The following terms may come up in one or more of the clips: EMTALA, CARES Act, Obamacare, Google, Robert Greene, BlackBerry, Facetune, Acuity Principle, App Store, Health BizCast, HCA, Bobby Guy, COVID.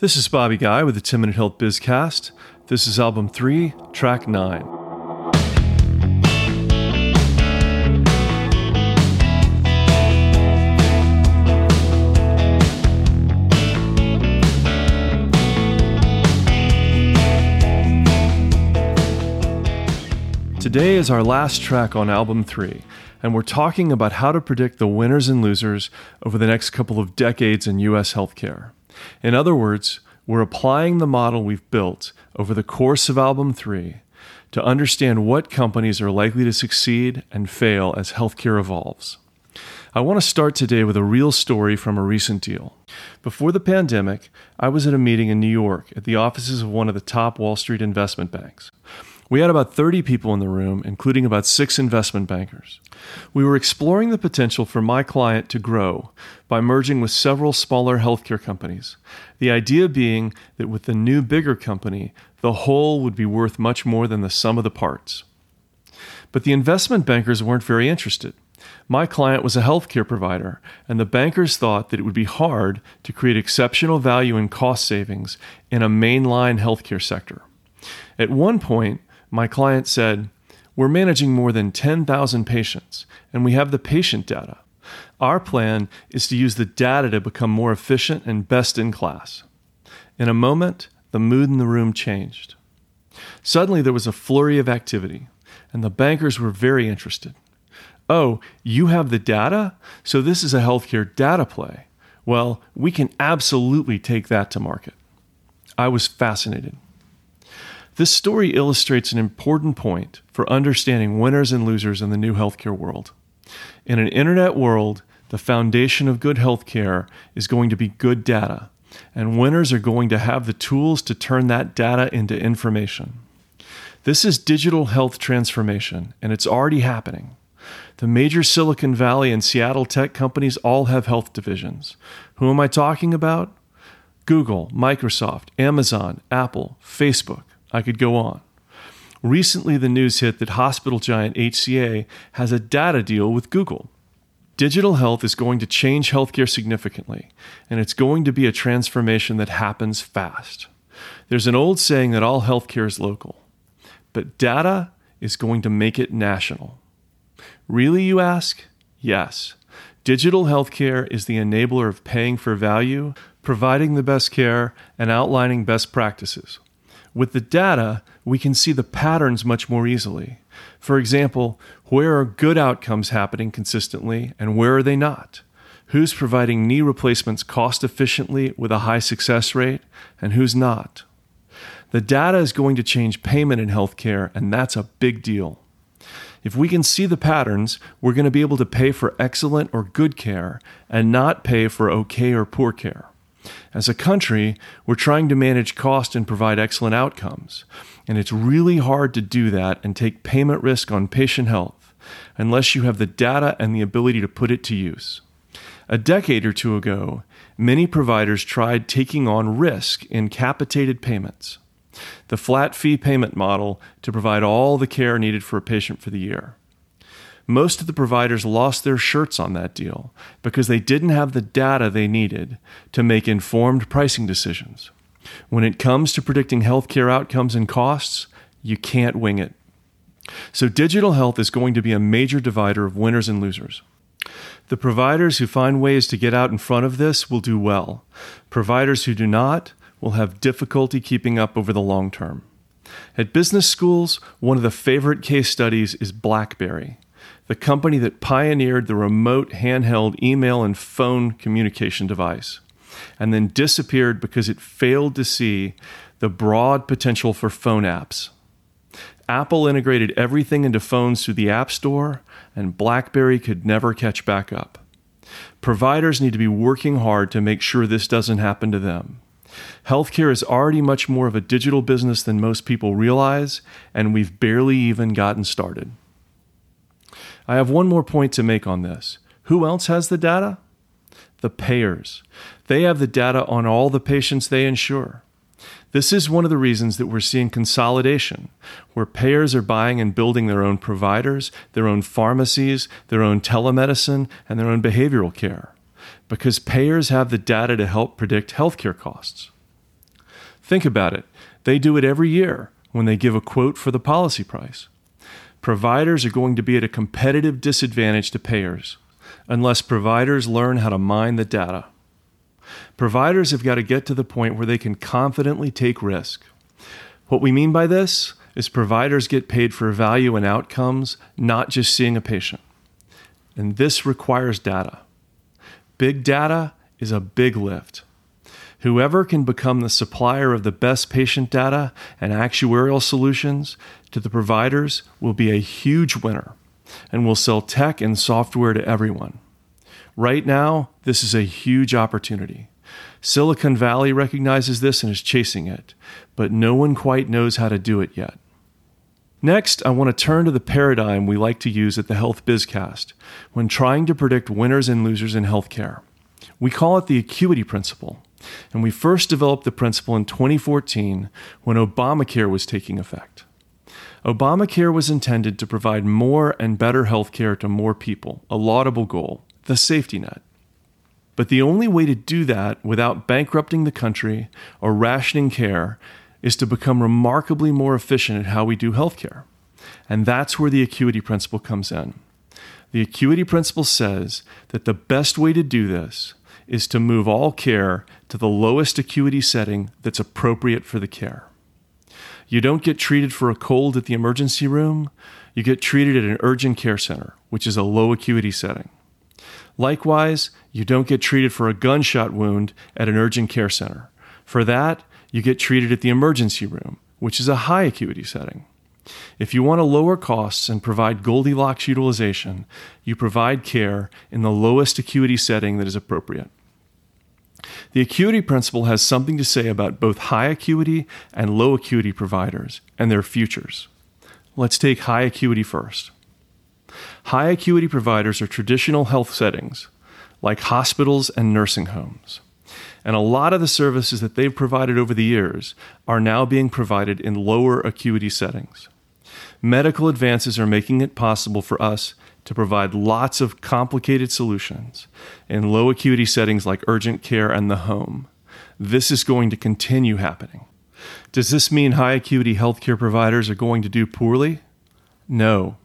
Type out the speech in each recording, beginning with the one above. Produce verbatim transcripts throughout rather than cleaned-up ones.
This is Bobby Guy with the ten minute Health BizCast. This is album three, track nine. Today is our last track on album three, and we're talking about how to predict the winners and losers over the next couple of decades in U S healthcare. In other words, we're applying the model we've built over the course of album three to understand what companies are likely to succeed and fail as healthcare evolves. I want to start today with a real story from a recent deal. Before the pandemic, I was at a meeting in New York at the offices of one of the top Wall Street investment banks. We had about thirty people in the room, including about six investment bankers. We were exploring the potential for my client to grow by merging with several smaller healthcare companies, the idea being that with the new bigger company, the whole would be worth much more than the sum of the parts. But the investment bankers weren't very interested. My client was a healthcare provider, and the bankers thought that it would be hard to create exceptional value and cost savings in a mainline healthcare sector. At one point, my client said, "We're managing more than ten thousand patients, and we have the patient data. Our plan is to use the data to become more efficient and best in class." In a moment, the mood in the room changed. Suddenly, there was a flurry of activity, and the bankers were very interested. "Oh, you have the data? So this is a healthcare data play. Well, we can absolutely take that to market." I was fascinated. This story illustrates an important point for understanding winners and losers in the new healthcare world. In an internet world, the foundation of good healthcare is going to be good data, and winners are going to have the tools to turn that data into information. This is digital health transformation, and it's already happening. The major Silicon Valley and Seattle tech companies all have health divisions. Who am I talking about? Google, Microsoft, Amazon, Apple, Facebook. I could go on. Recently, the news hit that hospital giant H C A has a data deal with Google. Digital health is going to change healthcare significantly, and it's going to be a transformation that happens fast. There's an old saying that all healthcare is local, but data is going to make it national. Really, you ask? Yes. Digital healthcare is the enabler of paying for value, providing the best care, and outlining best practices. With the data, we can see the patterns much more easily. For example, where are good outcomes happening consistently and where are they not? Who's providing knee replacements cost efficiently with a high success rate and who's not? The data is going to change payment in healthcare, and that's a big deal. If we can see the patterns, we're going to be able to pay for excellent or good care and not pay for okay or poor care. As a country, we're trying to manage cost and provide excellent outcomes, and it's really hard to do that and take payment risk on patient health unless you have the data and the ability to put it to use. A decade or two ago, many providers tried taking on risk in capitated payments, the flat fee payment model to provide all the care needed for a patient for the year. Most of the providers lost their shirts on that deal because they didn't have the data they needed to make informed pricing decisions. When it comes to predicting healthcare outcomes and costs, you can't wing it. So digital health is going to be a major divider of winners and losers. The providers who find ways to get out in front of this will do well. Providers who do not will have difficulty keeping up over the long term. At business schools, one of the favorite case studies is BlackBerry, the company that pioneered the remote handheld email and phone communication device, and then disappeared because it failed to see the broad potential for phone apps. Apple integrated everything into phones through the App Store, and BlackBerry could never catch back up. Providers need to be working hard to make sure this doesn't happen to them. Healthcare is already much more of a digital business than most people realize, and we've barely even gotten started. I have one more point to make on this. Who else has the data? The payers. They have the data on all the patients they insure. This is one of the reasons that we're seeing consolidation, where payers are buying and building their own providers, their own pharmacies, their own telemedicine, and their own behavioral care, because payers have the data to help predict healthcare costs. Think about it. They do it every year when they give a quote for the policy price. Providers are going to be at a competitive disadvantage to payers unless providers learn how to mine the data. Providers have got to get to the point where they can confidently take risk. What we mean by this is providers get paid for value and outcomes, not just seeing a patient. And this requires data. Big data is a big lift. Whoever can become the supplier of the best patient data and actuarial solutions to the providers will be a huge winner and will sell tech and software to everyone. Right now, this is a huge opportunity. Silicon Valley recognizes this and is chasing it, but no one quite knows how to do it yet. Next, I want to turn to the paradigm we like to use at the Health BizCast when trying to predict winners and losers in healthcare. We call it the Acuity Principle, and we first developed the principle in twenty fourteen when Obamacare was taking effect. Obamacare was intended to provide more and better healthcare to more people, a laudable goal, the safety net. But the only way to do that without bankrupting the country or rationing care is to become remarkably more efficient at how we do healthcare. And that's where the Acuity Principle comes in. The Acuity Principle says that the best way to do this is to move all care to the lowest acuity setting that's appropriate for the care. You don't get treated for a cold at the emergency room. You get treated at an urgent care center, which is a low acuity setting. Likewise, you don't get treated for a gunshot wound at an urgent care center. For that, you get treated at the emergency room, which is a high acuity setting. If you want to lower costs and provide Goldilocks utilization, you provide care in the lowest acuity setting that is appropriate. The Acuity Principle has something to say about both high acuity and low acuity providers and their futures. Let's take high acuity first. High acuity providers are traditional health settings, like hospitals and nursing homes. And a lot of the services that they've provided over the years are now being provided in lower acuity settings. Medical advances are making it possible for us to provide lots of complicated solutions in low acuity settings like urgent care and the home. This is going to continue happening. Does this mean high acuity healthcare providers are going to do poorly? No.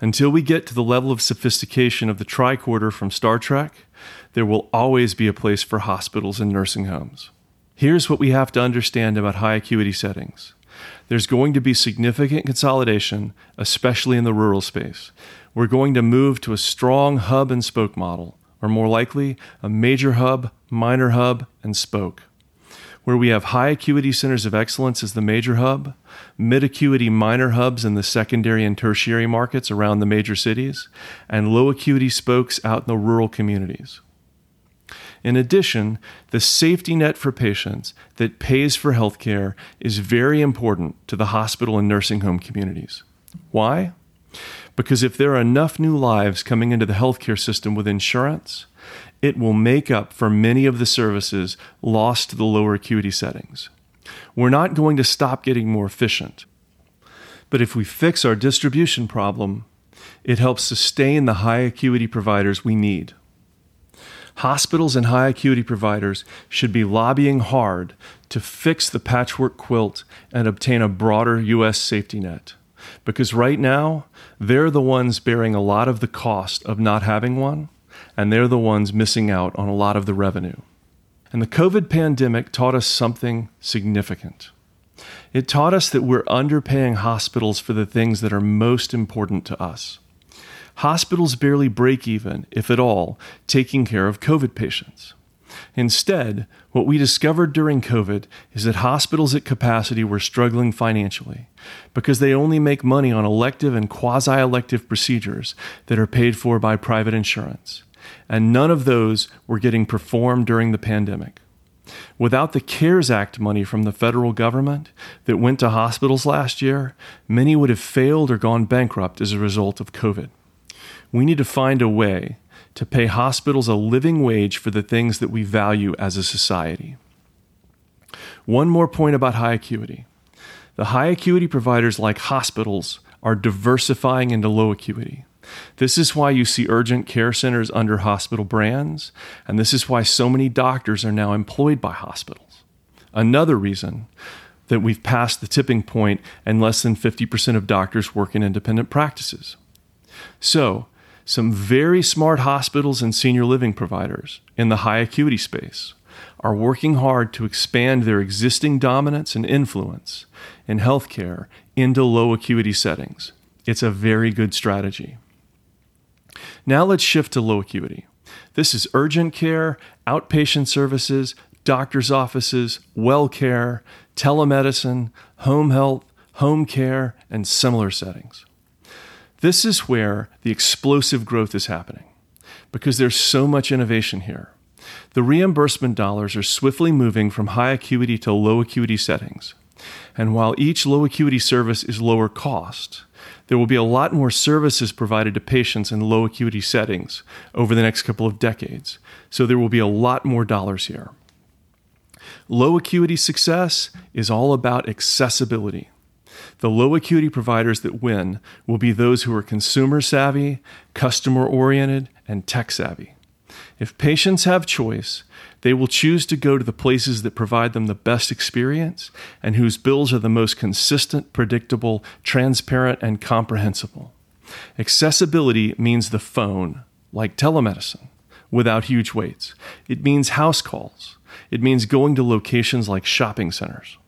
Until we get to the level of sophistication of the tricorder from Star Trek, there will always be a place for hospitals and nursing homes. Here's what we have to understand about high acuity settings. There's going to be significant consolidation, especially in the rural space. We're going to move to a strong hub and spoke model, or more likely, a major hub, minor hub, and spoke, where we have high acuity centers of excellence as the major hub, mid acuity minor hubs in the secondary and tertiary markets around the major cities, and low acuity spokes out in the rural communities. In addition, the safety net for patients that pays for healthcare is very important to the hospital and nursing home communities. Why? Because if there are enough new lives coming into the healthcare system with insurance, it will make up for many of the services lost to the lower acuity settings. We're not going to stop getting more efficient. But if we fix our distribution problem, it helps sustain the high acuity providers we need. Hospitals and high acuity providers should be lobbying hard to fix the patchwork quilt and obtain a broader U S safety net. Because right now, they're the ones bearing a lot of the cost of not having one, and they're the ones missing out on a lot of the revenue. And the COVID pandemic taught us something significant. It taught us that we're underpaying hospitals for the things that are most important to us. Hospitals barely break even, if at all, taking care of COVID patients. Instead, what we discovered during COVID is that hospitals at capacity were struggling financially because they only make money on elective and quasi-elective procedures that are paid for by private insurance. And none of those were getting performed during the pandemic. Without the CARES Act money from the federal government that went to hospitals last year, many would have failed or gone bankrupt as a result of COVID. We need to find a way to pay hospitals a living wage for the things that we value as a society. One more point about high acuity. The high acuity providers like hospitals are diversifying into low acuity. This is why you see urgent care centers under hospital brands, and this is why so many doctors are now employed by hospitals. Another reason that we've passed the tipping point and less than fifty percent of doctors work in independent practices. So, some very smart hospitals and senior living providers in the high acuity space are working hard to expand their existing dominance and influence in healthcare into low acuity settings. It's a very good strategy. Now let's shift to low acuity. This is urgent care, outpatient services, doctor's offices, well care, telemedicine, home health, home care, and similar settings. This is where the explosive growth is happening because there's so much innovation here. The reimbursement dollars are swiftly moving from high acuity to low acuity settings. And while each low acuity service is lower cost, there will be a lot more services provided to patients in low acuity settings over the next couple of decades. So there will be a lot more dollars here. Low acuity success is all about accessibility. The low acuity providers that win will be those who are consumer savvy, customer oriented, and tech savvy. If patients have choice, they will choose to go to the places that provide them the best experience and whose bills are the most consistent, predictable, transparent, and comprehensible. Accessibility means the phone, like telemedicine, without huge waits. It means house calls. It means going to locations like shopping centers.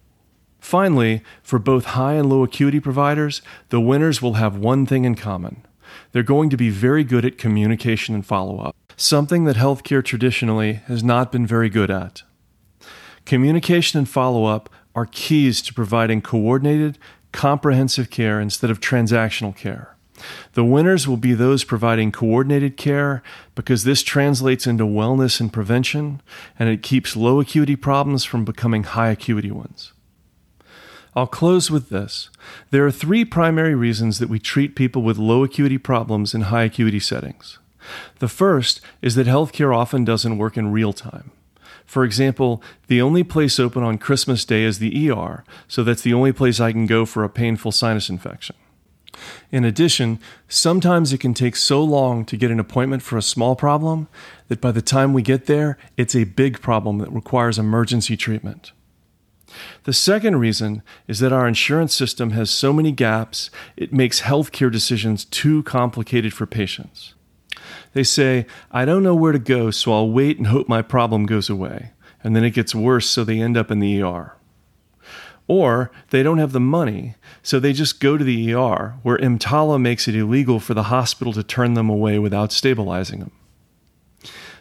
Finally, for both high and low acuity providers, the winners will have one thing in common. They're going to be very good at communication and follow-up, something that healthcare traditionally has not been very good at. Communication and follow-up are keys to providing coordinated, comprehensive care instead of transactional care. The winners will be those providing coordinated care because this translates into wellness and prevention, and it keeps low acuity problems from becoming high acuity ones. I'll close with this. There are three primary reasons that we treat people with low acuity problems in high acuity settings. The first is that healthcare often doesn't work in real time. For example, the only place open on Christmas Day is the E R, so that's the only place I can go for a painful sinus infection. In addition, sometimes it can take so long to get an appointment for a small problem that by the time we get there, it's a big problem that requires emergency treatment. The second reason is that our insurance system has so many gaps, it makes healthcare decisions too complicated for patients. They say, I don't know where to go, so I'll wait and hope my problem goes away. And then it gets worse, so they end up in the E R. Or they don't have the money, so they just go to the E R, where EMTALA makes it illegal for the hospital to turn them away without stabilizing them.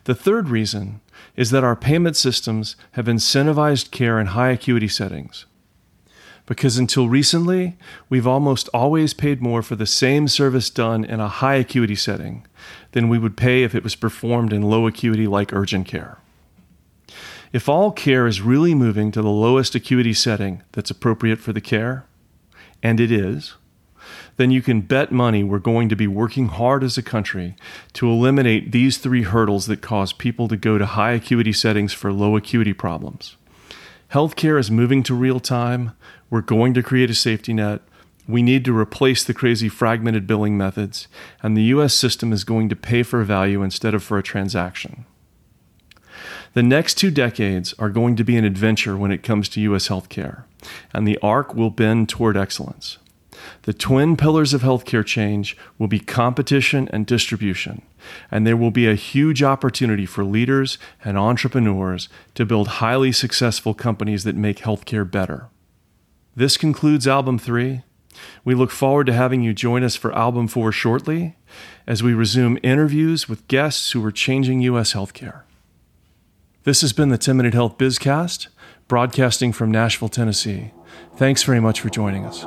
The third reason is that our payment systems have incentivized care in high acuity settings. Because until recently, we've almost always paid more for the same service done in a high acuity setting than we would pay if it was performed in low acuity like urgent care. If all care is really moving to the lowest acuity setting that's appropriate for the care, and it is, then you can bet money we're going to be working hard as a country to eliminate these three hurdles that cause people to go to high acuity settings for low acuity problems. Healthcare is moving to real time. We're going to create a safety net. We need to replace the crazy fragmented billing methods, and the U S system is going to pay for value instead of for a transaction. The next two decades are going to be an adventure when it comes to U S healthcare, and the arc will bend toward excellence. The twin pillars of healthcare change will be competition and distribution, and there will be a huge opportunity for leaders and entrepreneurs to build highly successful companies that make healthcare better. This concludes Album three. We look forward to having you join us for Album four shortly as we resume interviews with guests who are changing U S healthcare. This has been the ten minute Health BizCast, broadcasting from Nashville, Tennessee. Thanks very much for joining us.